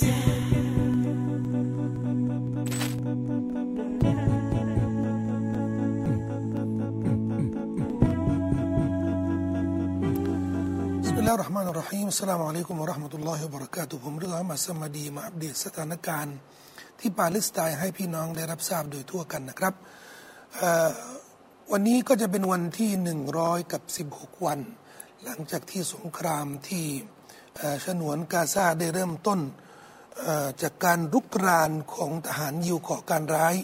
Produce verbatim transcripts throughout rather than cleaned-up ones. อัลลอฮฺ الرحمن الرحيم อัสลามุอะลัยกุม วะเราะห์มะตุลลอฮิ วะบะเราะกาตุฮ์ผมเรือมาสมาดีมาอัปเดตสถานการณ์ที่ปาเลสไตน์ให้พี่น้องได้รับทราบโดยทั่วกันนะครับวันนี้ก็จะเป็นวันที่หนึ่งร้อยกับสิบหกวันหลังจากที่สงครามที่ฉนวนกาซาได้เริ่มต้นจากการรุกรานของทหารยิวก่อการร้าย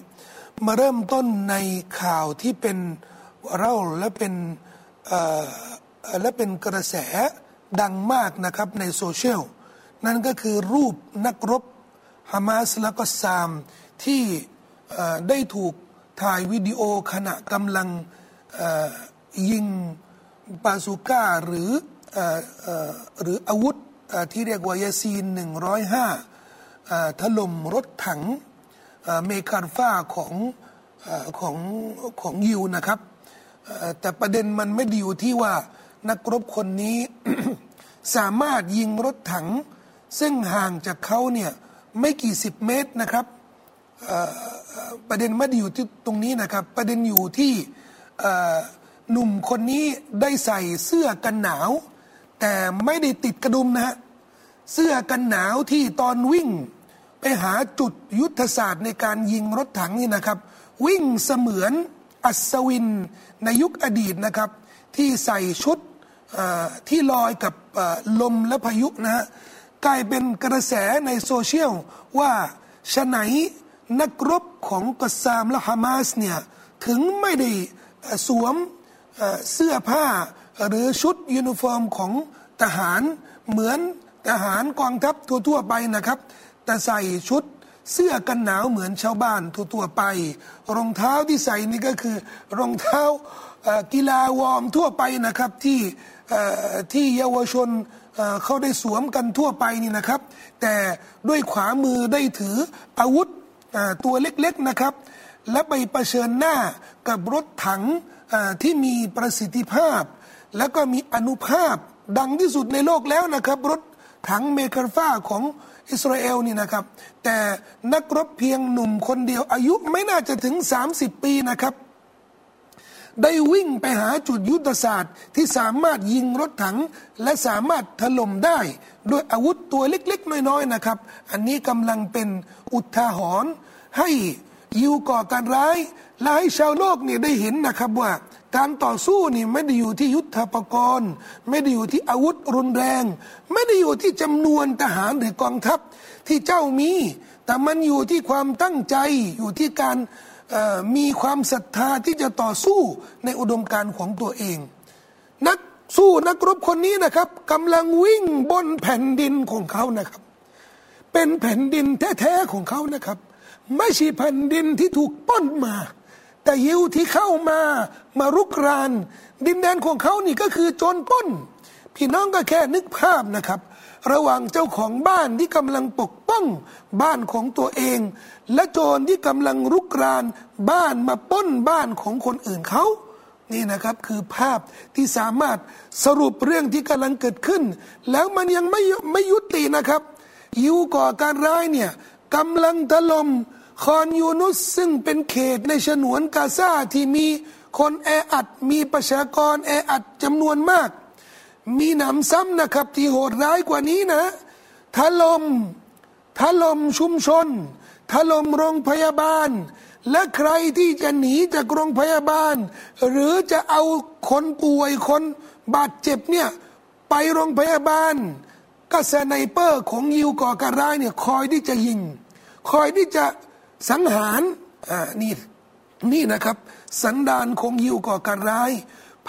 มาเริ่มต้นในข่าวที่เป็นเร่าและเป็นและเป็นกระแสดังมากนะครับในโซเชียลนั่นก็คือรูปนักรบฮามาสและก็ซามที่ได้ถูกถ่ายวิดีโอขณะกำลังยิงบาซูก้าหรือหรืออาวุธที่เรียกว่ายาซีนหนึ่งร้อยห้าถล่มรถถังเมคาร์ฟ้าของของของยิวนะครับแต่ประเด็นมันไม่ได้อยู่ที่ว่านักรบคนนี้ สามารถยิงรถถังซึ่งห่างจากเขาเนี่ยไม่กี่สิบเมตรนะครับประเด็นไม่ได้อยู่ที่ตรงนี้นะครับประเด็นอยู่ที่หนุ่มคนนี้ได้ใส่เสื้อกันหนาวแต่ไม่ได้ติดกระดุมนะฮะเสื้อกันหนาวที่ตอนวิ่งไปหาจุดยุทธศาสตร์ในการยิงรถถังนี่นะครับวิ่งเสมือนอัศวินในยุคอดีตนะครับที่ใส่ชุดที่ลอยกับลมและพายุนะฮะกลายเป็นกระแสในโซเชียลว่าชะไหนนักรบของกซามและฮามาสเนี่ยถึงไม่ได้สวมเสื้อผ้าหรือชุดยูนิฟอร์มของทหารเหมือนทหารกองทัพทั่วๆไปนะครับแต่ใส่ชุดเสื้อกันหนาวเหมือนชาวบ้านทั่วๆไปรองเท้าที่ใส่นี่ก็คือรองเท้ากีฬาวอร์มทั่วไปนะครับที่ที่เยาวชนเขาได้สวมกันทั่วไปนี่นะครับแต่ด้วยขวามือได้ถืออาวุธตัวเล็กๆนะครับและไปเผชิญหน้ากับรถถังที่มีประสิทธิภาพและก็มีอานุภาพดังที่สุดในโลกแล้วนะครับรถถังเมคาฟ้าของอิสราเอลนี่นะครับแต่นักรบเพียงหนุ่มคนเดียวอายุไม่น่าจะถึงสามสิบปีนะครับได้วิ่งไปหาจุดยุทธศาสตร์ที่สามารถยิงรถถังและสามารถถล่มได้ด้วยอาวุธตัวเล็กๆน้อยๆนะครับอันนี้กำลังเป็นอุทาหรณ์ให้ยิวก่อการร้ายและให้ชาวโลกเนี่ยได้เห็นนะครับว่าการต่อสู้นี่ไม่ได้อยู่ที่ยุทธปกรณ์ไม่ได้อยู่ที่อาวุธรุนแรงไม่ได้อยู่ที่จำนวนทหารหรือกองทัพที่เจ้ามีแต่มันอยู่ที่ความตั้งใจอยู่ที่การมีความศรัทธาที่จะต่อสู้ในอุดมการณ์ของตัวเองนักสู้นักรบคนนี้นะครับกำลังวิ่งบนแผ่นดินของเขานะครับเป็นแผ่นดินแท้ๆของเขานะครับไม่ใช่แผ่นดินที่ถูกป้นมาแต่ยิวที่เข้ามามารุกรานดินแดนของเขานี่ก็คือโจรปล้นพี่น้องก็แค่นึกภาพนะครับระหว่างเจ้าของบ้านที่กำลังปกป้องบ้านของตัวเองและโจรที่กำลังรุกรานบ้านมาปล้นบ้านของคนอื่นเขานี่นะครับคือภาพที่สามารถสรุปเรื่องที่กำลังเกิดขึ้นแล้วมันยังไม่ไม่ยุตินะครับยิวก่อการร้ายเนี่ยกำลังถล่มคอนยูนุสซึ่งเป็นเขตในฉนวนกาซาที่มีคนแออัดมีประชากรแออัดจำนวนมากมีหนำซ้ำนะครับที่โหดร้ายกว่านี้นะถล่มถล่มชุมชนถล่มโรงพยาบาลและใครที่จะหนีจากโรงพยาบาลหรือจะเอาคนป่วยคนบาดเจ็บเนี่ยไปโรงพยาบาลก็สไนเปอร์ของยิวก่อการร้ายเนี่ยคอยที่จะยิงคอยที่จะสังหารอ่านี่นี่นะครับสันดานของยิวก่อการร้าย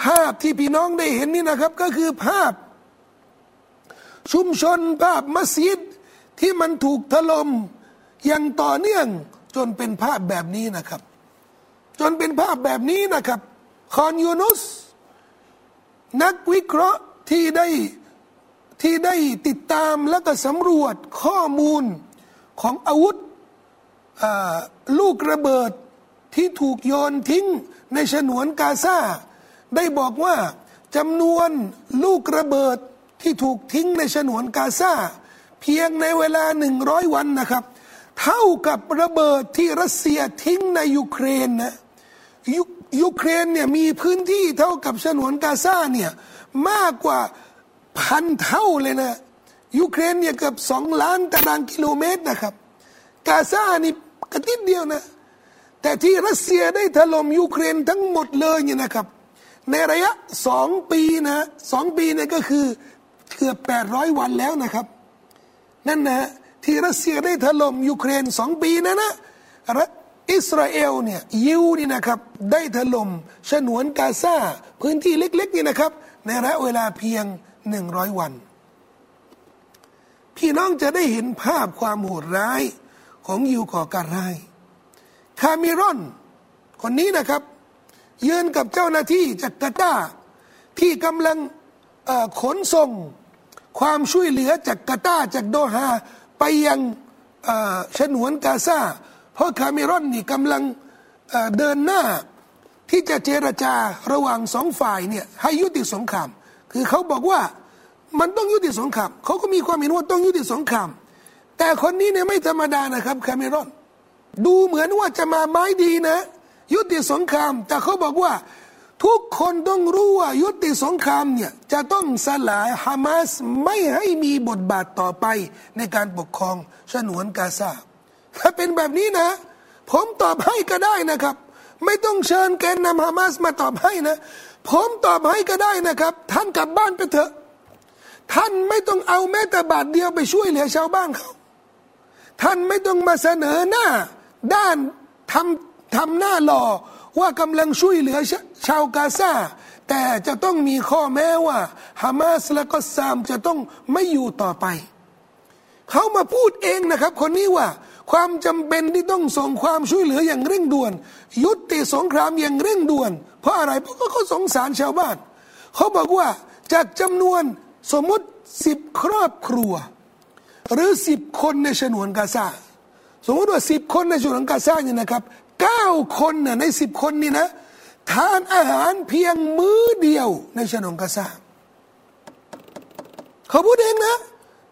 ภาพที่พี่น้องได้เห็นนี่นะครับก็คือภาพชุมชนภาพมัสยิดที่มันถูกถล่มอย่างต่อเนื่องจนเป็นภาพแบบนี้นะครับจนเป็นภาพแบบนี้นะครับคอนยูนุสนักวิเคราะห์ที่ได้ที่ได้ติดตามและก็สำรวจข้อมูลของอาวุธลูกระเบิดที่ถูกโยนทิ้งในฉนวนกาซาได้บอกว่าจำนวนลูกระเบิดที่ถูกทิ้งในฉนวนกาซาเ พียงในเวลาหนึ่งร้อยวันนะครับเท่ากับระเบิดที่รัสเซียทิ้งในยูเครนนะยยูเครนเนี่ยมีพื้นที่เท่ากับฉนวนกาซาเนี่ยมากกว่าพันเท่าเลยนะยูเครนเนี่ยเกือบสองล้านตารางกิโลเมตรนะครับกาซานี่กระติดเดียวนะแต่ที่รัสเซียได้ถล่มยูเครนทั้งหมดเลยเนี่ยนะครับในระยะสองปีนะสองปีเนี่ยก็คือเกือบแปดร้อยวันแล้วนะครับนั่นนะที่รัสเซียได้ถล่มยูเครนสองปีนะนะอิสราเอลเนี่ยยิวนี่นะครับได้ถล่มฉนวนกาซาพื้นที่เล็กๆนี่นะครับในระยะเวลาเพียงหนึ่งร้อยวันพี่น้องจะได้เห็นภาพความโหดร้ายของยิวก่อการร้ายคามิรอนคนนี้นะครับยืนกับเจ้าหน้าที่จากกาตาร์ที่กำลังขนส่งความช่วยเหลือจากกาตาร์จากโดฮาไปยังฉนวนกาซาเพราะคาเมรอนนี่กำลังเดินหน้าที่จะเจรจาระหว่างสองฝ่ายเนี่ยให้ยุติสงครามคือเขาบอกว่ามันต้องยุติสงครามเขาก็มีความเห็นว่าต้องยุติสงครามแต่คนนี้เนี่ยไม่ธรรมดานะครับคาเมรอนดูเหมือนว่าจะมาไม้ดีนะยุติสงครามแต่เขาบอกว่าทุกคนต้องรู้ว่ายุติสงครามเนี่ยจะต้องสลายฮามาสไม่ให้มีบทบาทต่อไปในการปกครองฉนวนกาซาถ้าเป็นแบบนี้นะผมตอบให้ก็ได้นะครับไม่ต้องเชิญแกนนำฮามาสมาตอบให้นะผมตอบให้ก็ได้นะครับท่านกลับบ้านไปเถอะท่านไม่ต้องเอาแม้แต่บาทเดียวไปช่วยเหลือชาวบ้านเขาท่านไม่ต้องมาเสนอหน้าด้านทำทำหน้าหล่อว่ากำลังช่วยเหลือช, ชาวกาซาแต่จะต้องมีข้อแม้ว่าฮามาสและก็ซามจะต้องไม่อยู่ต่อไปเขามาพูดเองนะครับคนนี้ว่าความจำเป็นที่ต้องส่งความช่วยเหลืออย่างเร่งด่วนยุติสงครามอย่างเร่งด่วนเพราะอะไรเพราะเขาสงสารชาวบ้านเขาบอกว่าจากจำนวนสมมติสิบครอบครัวหรือสิบคนในฉนวนกาซาสมมติว่าสิบคนในฉนวนกาซาเนี่ยนะครับเก้าคนน่ะในสิบคนนี่นะทานอาหารเพียงมื้อเดียวในฉนวนกาซาเขาพูดเองนะ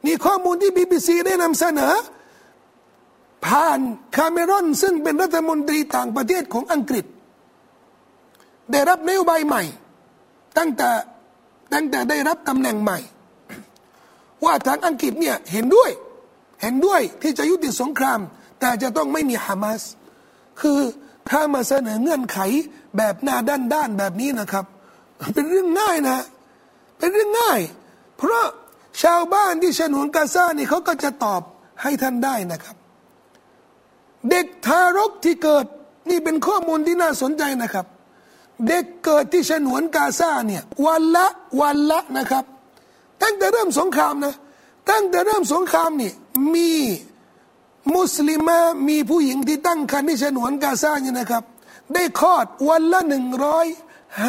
นี่ข้อมูลที่ บี บี ซี ได้นำเสนอผ่านคาเมรอนซึ่งเป็นรัฐมนตรีต่างประเทศของอังกฤษได้รับนโยบายใหม่ตั้งแต่ตั้งแต่ได้รับตำแหน่งใหม่ว่าทางอังกฤษเนี่ยเห็นด้วยเห็นด้วยที่จะยุติสงครามแต่จะต้องไม่มีฮามาสคือถ้ามาเสนอเงื่อนไขแบบหน้าด้านๆแบบนี้นะครับเป็นเรื่องง่ายนะเป็นเรื่องง่ายเพราะชาวบ้านที่ฉนวนกาซานี่เขาก็จะตอบให้ท่านได้นะครับเด็กทารกที่เกิดนี่เป็นข้อมูลที่น่าสนใจนะครับเด็กเกิดที่ฉนวนกาซาเนี่ยวันละวันละนะครับตั้งแต่เริ่มสงครามนะตั้งแต่เริ่มสงครามนี่มีมุสลิมะมีผู้หญิงที่ตั้งครรภ์ที่ฉนวนกาซาเนี่ยนะครับได้คลอดวันละหนึ่งร้อย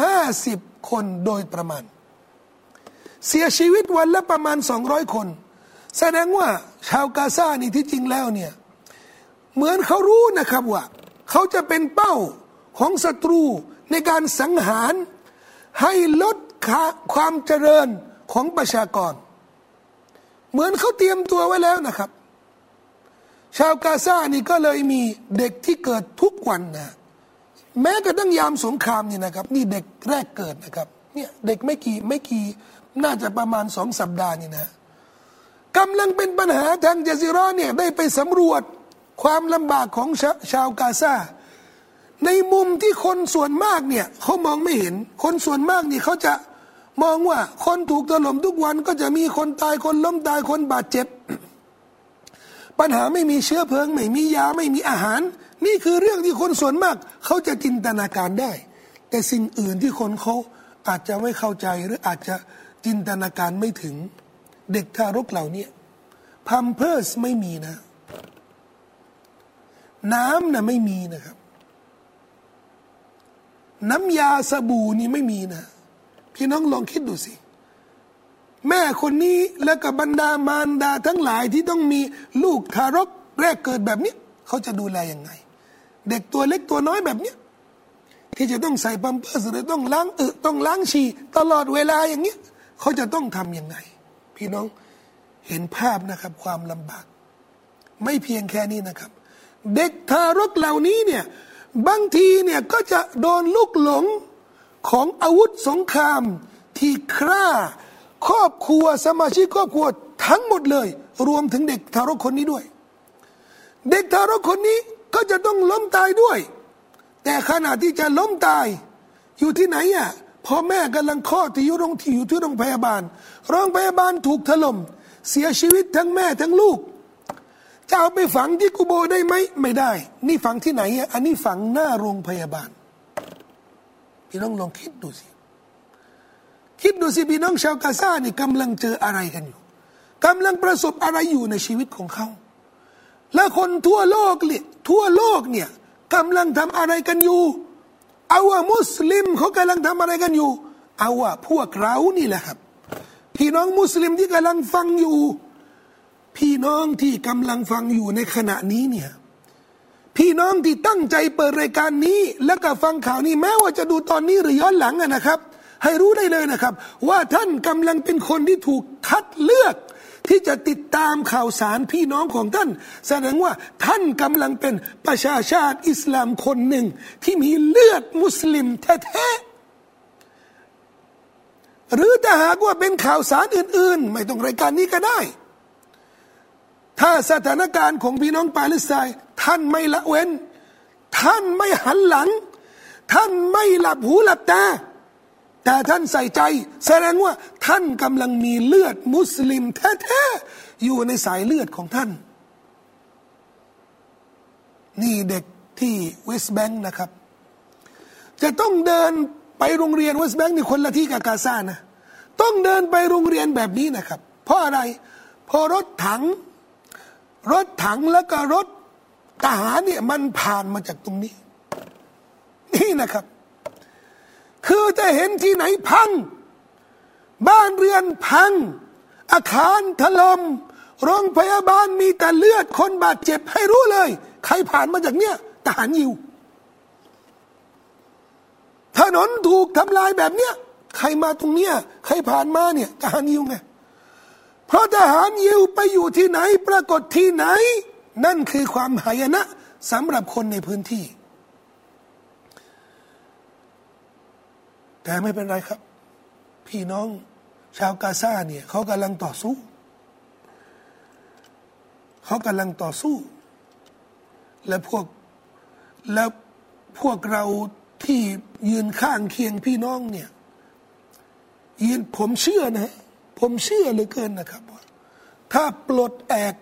ห้าสิบคนโดยประมาณเสียชีวิตวันละประมาณสองร้อยคนแสดงว่าชาวกาซานี่ที่จริงแล้วเนี่ยเหมือนเขารู้นะครับว่าเขาจะเป็นเป้าของศัตรูในการสังหารให้ลดความเจริญของประชากรเหมือนเขาเตรียมตัวไว้แล้วนะครับชาวกาซานี่ก็เลยมีเด็กที่เกิดทุกวันนะแม้กระทั่งยามสงครามนี่นะครับนี่เด็กแรกเกิดนะครับเนี่ยเด็กไม่กี่ไม่กี่น่าจะประมาณสองสัปดาห์นี่นะกำลังเป็นปัญหาทางจาซิเราะห์เนี่ยได้ไปสำรวจความลำบากของชา, ชาวกาซาในมุมที่คนส่วนมากเนี่ยเขามองไม่เห็นคนส่วนมากนี่เขาจะมองว่าคนถูกถล่มทุกวันก็จะมีคนตายคนล้มตายคนบาดเจ็บ ปัญหาไม่มีเชื้อเพลิงไม่มียาไม่มีอาหารนี่คือเรื่องที่คนส่วนมากเขาจะจินตนาการได้แต่สิ่งอื่นที่คนเขาอาจจะไม่เข้าใจหรืออาจจะจินตนาการไม่ถึงเด็กทารกเหล่านี้พัมเพิร์สไม่มีนะน้ำน่ะไม่มีนะครับน้ำยาสบู่นี่ไม่มีนะพี่น้องลองคิดดูสิแม่คนนี้และกับบรรดามารดาทั้งหลายที่ต้องมีลูกทารกแรกเกิดแบบนี้เขาจะดูแลยังไงเด็กตัวเล็กตัวน้อยแบบนี้ที่จะต้องใส่แพมเพิร์สหรือต้องล้างอึต้องล้างฉี่ตลอดเวลาอย่างนี้เขาจะต้องทำยังไงพี่น้อง เห็นภาพนะครับความลำบากไม่เพียงแค่นี้นะครับเด็กทารกเหล่านี้เนี่ยบางทีเนี่ยก็จะโดนลูกหลงของอาวุธสงครามที่ฆ่าครอบครัวสมาชิกครอบครัวทั้งหมดเลยรวมถึงเด็กทารกคนนี้ด้วยเด็กทารกคนนี้ก็จะต้องล้มตายด้วยแต่ขณะที่จะล้มตายอยู่ที่ไหนอ่ะพ่อแม่กำลังคลอดที่อยู่โรงที่อยู่ที่โรงพยาบาลโรงพยาบาลถูกถล่มเสียชีวิตทั้งแม่ทั้งลูกจะเอาไปฝังที่กูโบได้ไหมไม่ได้นี่ฝังที่ไหนอ่ะอันนี้ฝังหน้าโรงพยาบาลพี่น้องลองคิดดูสิคิดดูสิพี่น้องชาวกาซานี่กำลังเจออะไรกันอยู่กำลังประสบอะไรอยู่ในชีวิตของเขาและคนทั่วโลกเลยทั่วโลกเนี่ยกำลังทำอะไรกันอยู่เอาว่ามุสลิมเขากำลังทำอะไรกันอยู่เอาว่าพวกเรานี่แหละครับพี่น้องมุสลิมที่กำลังฟังอยู่พี่น้องที่กำลังฟังอยู่ในขณะนี้เนี่ยพี่น้องที่ตั้งใจเปิดรายการนี้และก็ฟังข่าวนี้แม้ว่าจะดูตอนนี้หรือย้อนหลังนะครับให้รู้ได้เลยนะครับว่าท่านกำลังเป็นคนที่ถูกคัดเลือกที่จะติดตามข่าวสารพี่น้องของท่านแสดงว่าท่านกำลังเป็นประชาชาติอิสลามคนหนึ่งที่มีเลือดมุสลิมแท้ๆหรือถ้าหากว่าเป็นข่าวสารอื่นๆไม่ต้องรายการนี้ก็ได้ถ้าสถานการณ์ของพี่น้องปาเลสไตน์ท่านไม่ละเว้นท่านไม่หันหลังท่านไม่หลับหูหลับตาแต่ท่านใส่ใจแสดงว่าท่านกำลังมีเลือดมุสลิมแท้ๆอยู่ในสายเลือดของท่านนี่เด็กที่เวสต์แบงค์นะครับจะต้องเดินไปโรงเรียนเวสต์แบงค์นี่คนละที่กับกาซานะต้องเดินไปโรงเรียนแบบนี้นะครับเพราะอะไรเพราะรถถังรถถังแล้วก็รถทหารเนี่ยมันผ่านมาจากตรงนี้นี่นะครับคือจะเห็นที่ไหนพังบ้านเรือนพังอาคารถล่มโรงพยาบาลมีแต่เลือดคนบาดเจ็บให้รู้เลยใครผ่านมาจากเนี้ยทหารยิวถนนถูกทำลายแบบเนี้ยใครมาตรงเนี้ยใครผ่านมาเนี่ยทหารยิวไงเพราะทหารยิวไปอยู่ที่ไหนปรากฏที่ไหนนั่นคือความหายนะสำหรับคนในพื้นที่แต่ไม่เป็นไรครับพี่น้องชาวกาซาเนี่ยเขากำลังต่อสู้เขากำลังต่อสู้และพวกและพวกเราที่ยืนข้างเคียงพี่น้องเนี่ยยืนผมเชื่อนะผมเชื่อเหลือเกินนะครับว่าถ้าปลดแอก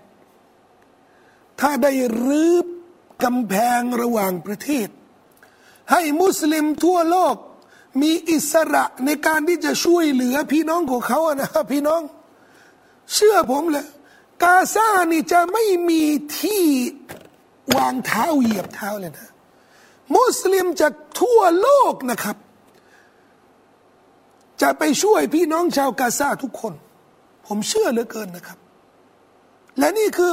ถ้าได้รื้อกำแพงระหว่างประเทศให้มุสลิมทั่วโลกมีอิสระในการที่จะช่วยเหลือพี่น้องของเขาอะนะครับพี่น้องเชื่อผมเลยกาซานี่จะไม่มีที่วางเท้าเหยียบเท้าเลยนะมุสลิมจากทั่วโลกนะครับจะไปช่วยพี่น้องชาวกาซาทุกคนผมเชื่อเหลือเกินนะครับและนี่คือ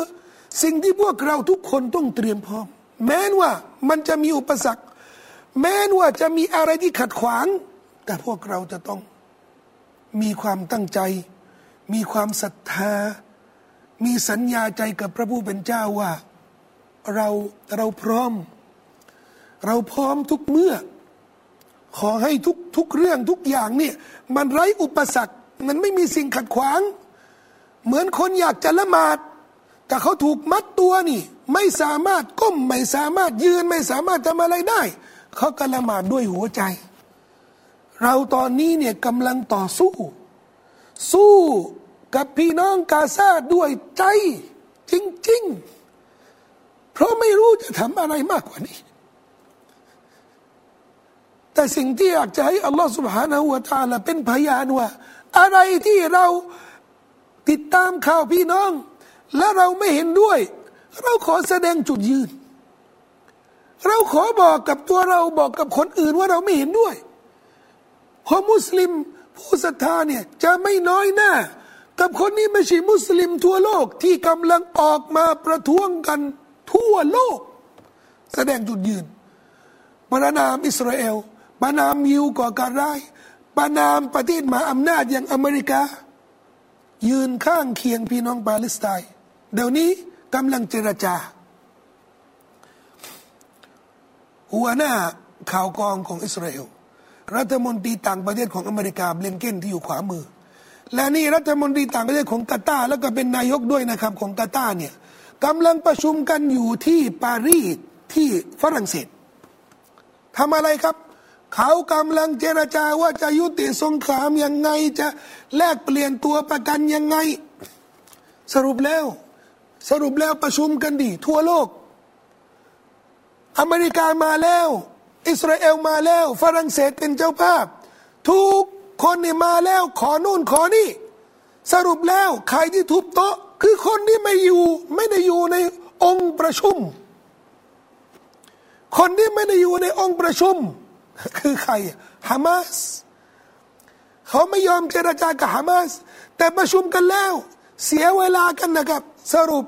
สิ่งที่พวกเราทุกคนต้องเตรียมพร้อมแม้ว่ามันจะมีอุปสรรคแม้ว่าจะมีอะไรที่ขัดขวางแต่พวกเราจะต้องมีความตั้งใจมีความศรัทธามีสัญญาใจกับพระผู้เป็นเจ้าว่าเราเราพร้อมเราพร้อมทุกเมื่อขอให้ทุกทุกเรื่องทุกอย่างเนี่ยมันไร้อุปสรรคมันไม่มีสิ่งขัดขวางเหมือนคนอยากจะละหมาดแต่เขาถูกมัดตัวนี่ไม่สามารถก้มไม่สามารถยืนไม่สามารถทำอะไรได้เขาก็ละหมาดด้วยหัวใจเราตอนนี้เนี่ยกำลังต่อสู้สู้กับพี่น้องกาซาด้วยใจจริงๆเพราะไม่รู้จะทำอะไรมากกว่านี้แต่สิ่งที่อยากจะให้อัลลอฮฺซุบฮานะฮูวะตะอาลาเป็นพยานว่าอะไรที่เราติดตามข่าวพี่น้องและเราไม่เห็นด้วยเราขอแสดงจุดยืนเราขอบอกกับตัวเราบอกกับคนอื่นว่าเราไม่เห็นด้วยเพราะมุสลิมผู้ศรัทธาเนี่ยจะไม่น้อยหน้ากับคนนี้ไม่ใช่มุสลิมทั่วโลกที่กำลังออกมาประท้วงกันทั่วโลกแสดงจุดยืนประนามอิสราเอลประนามยิวก่อการร้ายประนามประเทศมหาอำนาจอย่างอเมริกา ยืนข้างเคียงพี่น้องปาเลสไตน์เดี๋ยวนี้กำลังเจรจาหัวหน้าข่าวกองของอิสราเอลรัฐมนตรีต่างประเทศของอเมริกาบลิงเคนที่อยู่ขวามือและนี่รัฐมนตรีต่างประเทศของกาตาร์แล้วก็เป็นนายกด้วยนะครับของกาตาร์เนี่ยกำลังประชุมกันอยู่ที่ปารีสที่ฝรั่งเศสทำอะไรครับเขากำลังเจรจาว่าจะยุติสงครามยังไงจะแลกเปลี่ยนตัวประกันยังไงสรุปแล้วสรุปแล้วประชุมกันดีทั่วโลกอเมริกามาแล้วอิสราเอลมาแล้วฝรั่งเศสเป็นเจ้าภาพทุกคนนี่มาแล้วขอนู่นขอนี่สรุปแล้วใครที่ทุบโต๊ะคือคนที่ไม่อยู่ไม่ได้อยู่ในองค์ประชุมคนที่ไม่ได้อยู่ในองค์ประชุมคือใครฮามาสเขาไม่ยอมเจรจากับฮามาสแต่ประชุมกันแล้วเสียเวลากันนะครับสรุป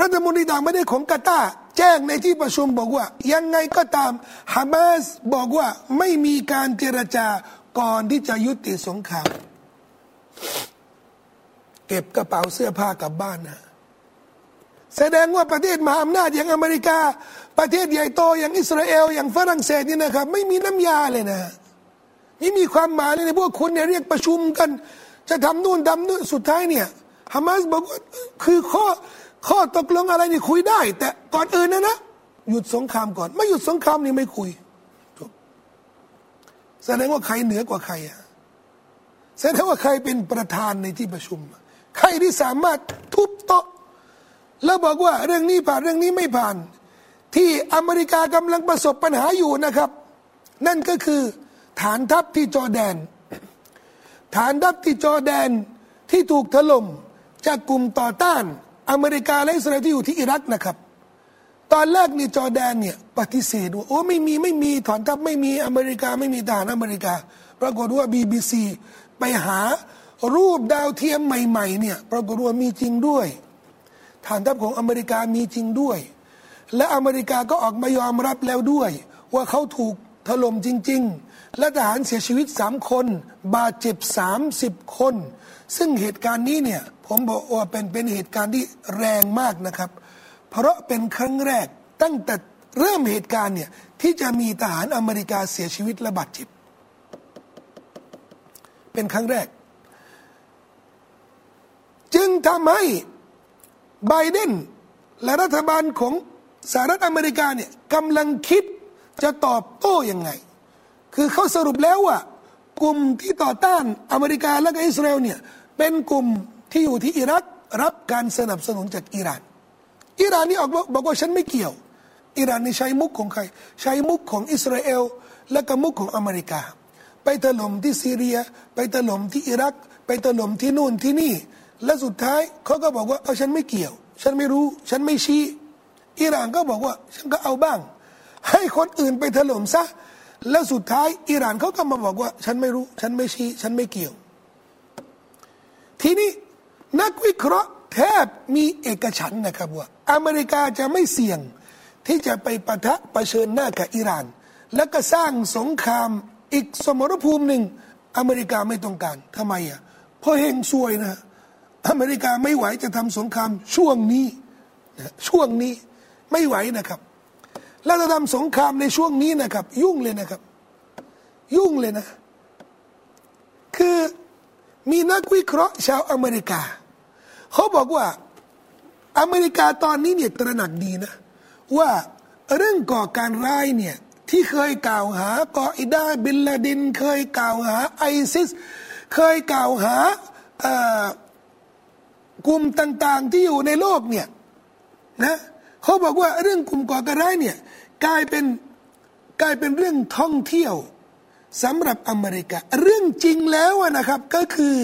รัฐมนตรีต่างประเทศของกาตาร์แจ้งในที่ประชุมบอกว่ายังไงก็ตามฮามาสบอกว่าไม่มีการเจรจาก่อนที่จะยุติสงครามเก็บกระเป๋าเสื้อผ้ากลับบ้านนะแสดงว่าประเทศมหาอำนาจอย่างอเมริกาประเทศใหญ่โตอย่างอิสราเอลอย่างฝรั่งเศสนี่นะครับไม่มีน้ำยาเลยนะนี่มีความหมายเลยนะพวกคุณเนี่ยเรียกประชุมกันจะทำนู่นทำนู่นสุดท้ายเนี่ยฮามาสบอกว่าคือข้อข้อตกลงอะไรนี่คุยได้แต่ก่อนอื่นนะนะหยุดสงครามก่อนไม่หยุดสงครามนี่ไม่คุยแสดงว่าใครเหนือกว่าใครอ่ะแสดงว่าใครเป็นประธานในที่ประชุมใครที่สามารถทุบโต๊ะแล้วบอกว่าเรื่องนี้ผ่านเรื่องนี้ไม่ผ่านที่อเมริกากำลังประสบปัญหาอยู่นะครับนั่นก็คือฐานทัพที่จอร์แดนฐานทัพที่จอร์แดนที่ถูกถล่มจากกลุ่มต่อต้านอเมริกาและอิสราเอลที่อยู่ที่อิรักนะครับตอนแรกนี่จอร์แดนเนี่ยปฏิเสธว่าโอ้ไม่มีไม่มีถอนทัพไม่มีอเมริกาไม่มีทหารอเมริกาปรากฏว่า บี บี ซี ไปหารูปดาวเทียมใหม่ๆเนี่ยปรากฏว่ามีจริงด้วยฐานทัพของอเมริกามีจริงด้วยและอเมริกาก็ออกมายอมรับแล้วด้วยว่าเขาถูกถล่มจริงๆและทหารเสียชีวิตสามคนบาดเจ็บสามสิบคนซึ่งเหตุการณ์นี้เนี่ยผมบอกว่าเป็นเป็นเหตุการณ์ที่แรงมากนะครับเพราะเป็นครั้งแรกตั้งแต่เริ่มเหตุการณ์เนี่ยที่จะมีทหารอเมริกาเสียชีวิตและบาดเจ็บเป็นครั้งแรกจึงทำให้ไบเดนและรัฐบาลของสหรัฐอเมริกาเนี่ยกำลังคิดจะตอบโต้ยังไงคือเขาสรุปแล้วว่ากลุ่มที่ต่อต้านอเมริกาและก็อิสราเอลเนี่ยเป็นกลุ่มที่อยู่ที่อิรักรับการสนับสนุนจากอิหร่านอิหร่านนี่ออกบอกว่าฉันไม่เกี่ยวอิหร่านนี่ใช้มุกของใครใช้มุกของอิสราเอลและก็มุกของอเมริกาไปถล่มที่ซีเรียไปถล่มที่อิรักไปถล่มที่นู่นที่นี่และสุดท้ายเขาก็บอกว่าเออฉันไม่เกี่ยวฉันไม่รู้ฉันไม่ชี้อิหร่านก็บอกว่าฉันก็เอาบ้างให้คนอื่นไปถล่มซะและสุดท้ายอิหร่านเขาก็มาบอกว่าฉันไม่รู้ฉันไม่ชี้ฉันไม่เกี่ยวทีนี้นักวิเคราะห์แทบมีเอกฉันท์นะครับว่าอเมริกาจะไม่เสี่ยงที่จะไปปะทะเผชิญหน้ากับอิหร่านและก็สร้างสงครามอีกสมรภูมิหนึ่งอเมริกาไม่ต้องการทำไมอ่ะเพราะเฮงซวยนะอเมริกาไม่ไหวจะทำสงครามช่วงนี้ช่วงนี้ไม่ไหวนะครับแล้วจะทำสงครามในช่วงนี้นะครับยุ่งเลยนะครับยุ่งเลยนะคือมีนักวิเคราะห์ชาวอเมริกาเขาบอกว่าอเมริกาตอนนี้เนี่ยตระหนักดีนะว่าเรื่องก่อการร้ายเนี่ยที่เคยกล่าวหากออิดาบินลาดินเคยกล่าวหาไอซิสเคยกล่าวหากลุ่มต่างๆที่อยู่ในโลกเนี่ยนะเขาบอกว่าเรื่องกลุ่มก่อการร้ายเนี่ยกลายเป็นกลายเป็นเรื่องท่องเที่ยวสำหรับอเมริกาเรื่องจริงแล้วนะครับก็คือ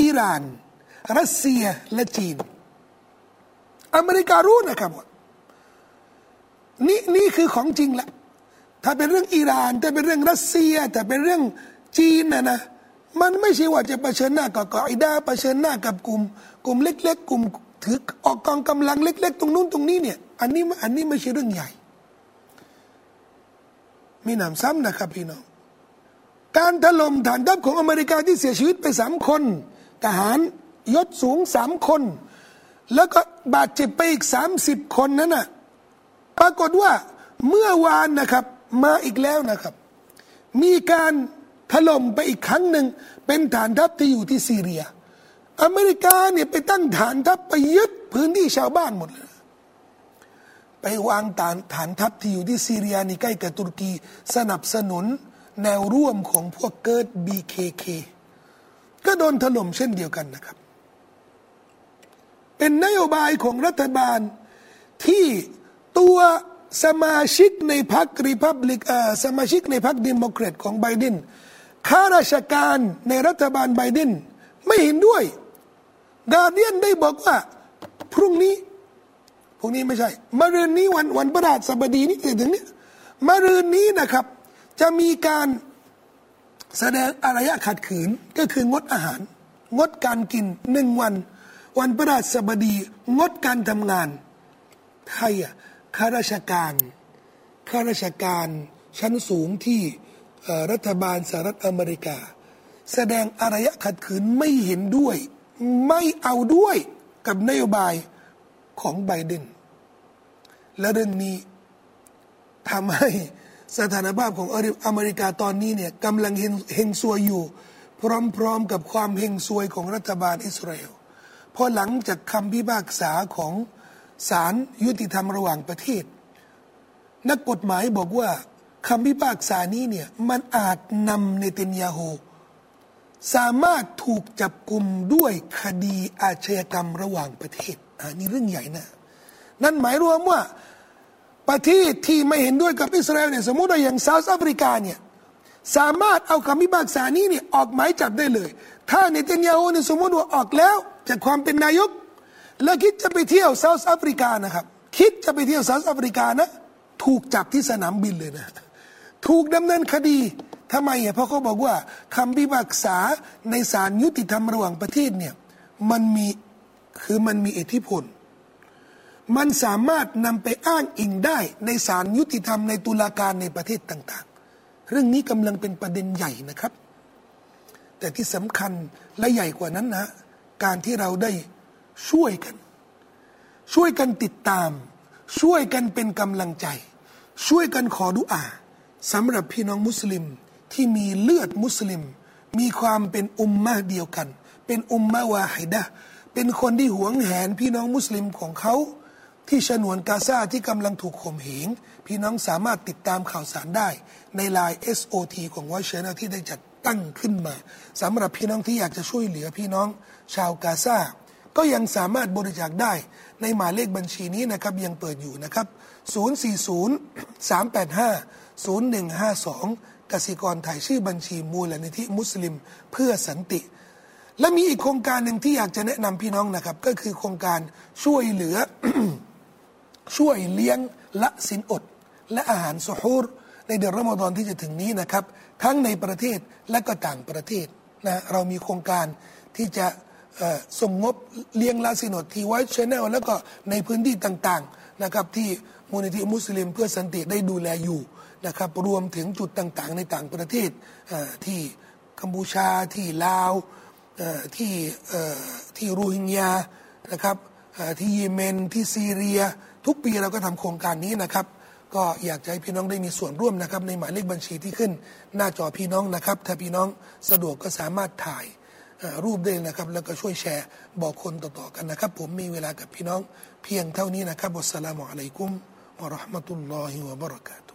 อิหร่านรัสเซียและจีนอเมริการู้นะครับว่านี่นี่คือของจริงละถ้าเป็นเรื่องอิหร่านถ้าเป็นเรื่องรัสเซียถ้าเป็นเรื่องจีนนะนะมันไม่ใช่ว่าจะเผชิญหน้ากับกออิดาเผชิญหน้ากับกลุ่มกลุ่มเล็กๆกลุ่มถือออกกองกำลังเล็กๆตรงนู้นตรงนี้เนี่ยอันนี้อันนี้ไม่ใช่เรื่องใหญ่มีหนำซ้ำนะครับพี่น้องการถล่มฐานทัพของอเมริกาที่เสียชีวิตไปสามคน ทหารยศสูงสามคนแล้วก็บาดเจ็บไปอีกสามสิบคนนั้นน่ะปรากฏว่าเมื่อวานนะครับมาอีกแล้วนะครับมีการถล่มไปอีกครั้งหนึ่งเป็นฐานทัพที่อยู่ที่ซีเรียอเมริกาเนี่ยไปตั้งฐานทัพไปยึดพื้นที่ชาวบ้านหมดเลยไปวางฐานฐานทัพที่อยู่ที่ซีเรียนี่ใกล้กับตุรกีสนับสนุนแนวร่วมของพวกเกิร์ด บี เค เค ก็โดนถล่มเช่นเดียวกันนะครับเป็นนโยบายของรัฐบาลที่ตัวสมาชิกในพรรครีพับลิกเอ่อสมาชิกในพรรคเดโมแครตของไบเดนข้าราชการในรัฐบาลไบเดนไม่เห็นด้วยกาเดียนได้บอกว่าพรุ่งนี้พรุ่งนี้ไม่ใช่มะรืนนี้วันวันพฤหัสบดีนี่ถึงเนี่ยมะรืนนี้นะครับจะมีการแสดงอารยะขัดขืนก็คืองดอาหารงดการกินหนึ่งวันวันพฤหัสบดีงดการทำงานใครอ่ะข้าราชการข้าราชการชั้นสูงที่รัฐบาลสหรัฐอเมริกาแสดงอารยะขัดขืนไม่เห็นด้วยไม่เอาด้วยกับนโยบายของไบเดนและเรื่องนี้ทำให้สถานภาพของอเมริกาตอนนี้เนี่ยกำลังเฮงซวยอยู่พร้อมๆกับความเฮงซวยของรัฐบาลอิสราเอลพอหลังจากคำพิพากษาของศาลยุติธรรมระหว่างประเทศนักกฎหมายบอกว่าคำพิพากษานี้เนี่ยมันอาจนำเนทันยาฮูสามารถถูกจับกุมด้วยคดีอาชญากรรมระหว่างประเทศอันนี้เรื่องใหญ่นะนั่นหมายรวมว่าประเทศที่ไม่เห็นด้วยกับอิสราเอลเนี่ยสมมุติว่าอย่างเซาท์แอฟริกาเนี่ยสามารถเอาคำพิพากษานี้เนี่ยออกหมายจับได้เลยถ้าเนทันยาฮูเนี่ยสมมติว่าออกแล้วจากความเป็นนายกแล้วคิดจะไปเที่ยวเซาท์แอฟริกานะครับคิดจะไปเที่ยวเซาท์แอฟริกานะถูกจับที่สนามบินเลยนะถูกดำเนินคดีทำไมอ่ะเพราะเขาบอกว่าคำพิพากษาในศาลยุติธรรมระหว่างประเทศเนี่ยมันมีคือมันมีอิทธิพลมันสามารถนำไปอ้างอิงได้ในศาลยุติธรรมในตุลาการในประเทศต่างๆเรื่องนี้กำลังเป็นประเด็นใหญ่นะครับแต่ที่สำคัญและใหญ่กว่านั้นนะการที่เราได้ช่วยกันช่วยกันติดตามช่วยกันเป็นกำลังใจช่วยกันขอดุอาสำหรับพี่น้องมุสลิมที่มีเลือดมุสลิมมีความเป็นอุมมะเดียวกันเป็นอุมมะวาฮิดะห์เป็นคนที่หวงแหนพี่น้องมุสลิมของเขาที่ฉนวนกาซาที่กำลังถูกข่มเหงพี่น้องสามารถติดตามข่าวสารได้ในไลน์ เอส โอ ที ของวอชแชนแนลที่ได้จัดตั้งขึ้นมาสำหรับพี่น้องที่อยากจะช่วยเหลือพี่น้องชาวกาซาก็ยังสามารถบริจาคได้ในหมายเลขบัญชีนี้นะครับยังเปิดอยู่นะครับศูนย์ สี่ ศูนย์ สาม แปด ห้า ศูนย์ หนึ่ง ห้า สองกสิกรไทยชื่อบัญชีมูลนิธิมุสลิมเพื่อสันติและมีอีกโครงการหนึ่งที่อยากจะแนะนำพี่น้องนะครับก็คือโครงการช่วยเหลือ ช่วยเลี้ยงละสินอดและอาหารสุฮูรในเดือนรอมฎอนที่จะถึงนี้นะครับทั้งในประเทศและก็ต่างประเทศนะเรามีโครงการที่จะส่งงบเลี้ยงละสินอดที่ไวท์ชแนลแล้วก็ในพื้นที่ต่างๆนะครับที่มูลนิธิมุสลิมเพื่อสันติได้ดูแลอยู่นะครับรวมถึงจุดต่างๆในต่างประเทศที่กัมพูชาที่ลาวที่ที่โรฮิงญานะครับที่เยเมนที่ซีเรียทุกปีเราก็ทำโครงการนี้นะครับก็อยากจะให้พี่น้องได้มีส่วนร่วมนะครับในหมายเลขบัญชีที่ขึ้นหน้าจอพี่น้องนะครับถ้าพี่น้องสะดวกก็สามารถถ่ายรูปได้นะครับแล้วก็ช่วยแชร์บอกคนต่อๆกันนะครับผมมีเวลากับพี่น้องเพียงเท่านี้นะครับอัสสลามุอะลัยกุมวะเราะห์มะตุลลอฮิวะบะเราะกาตุ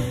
ฮ์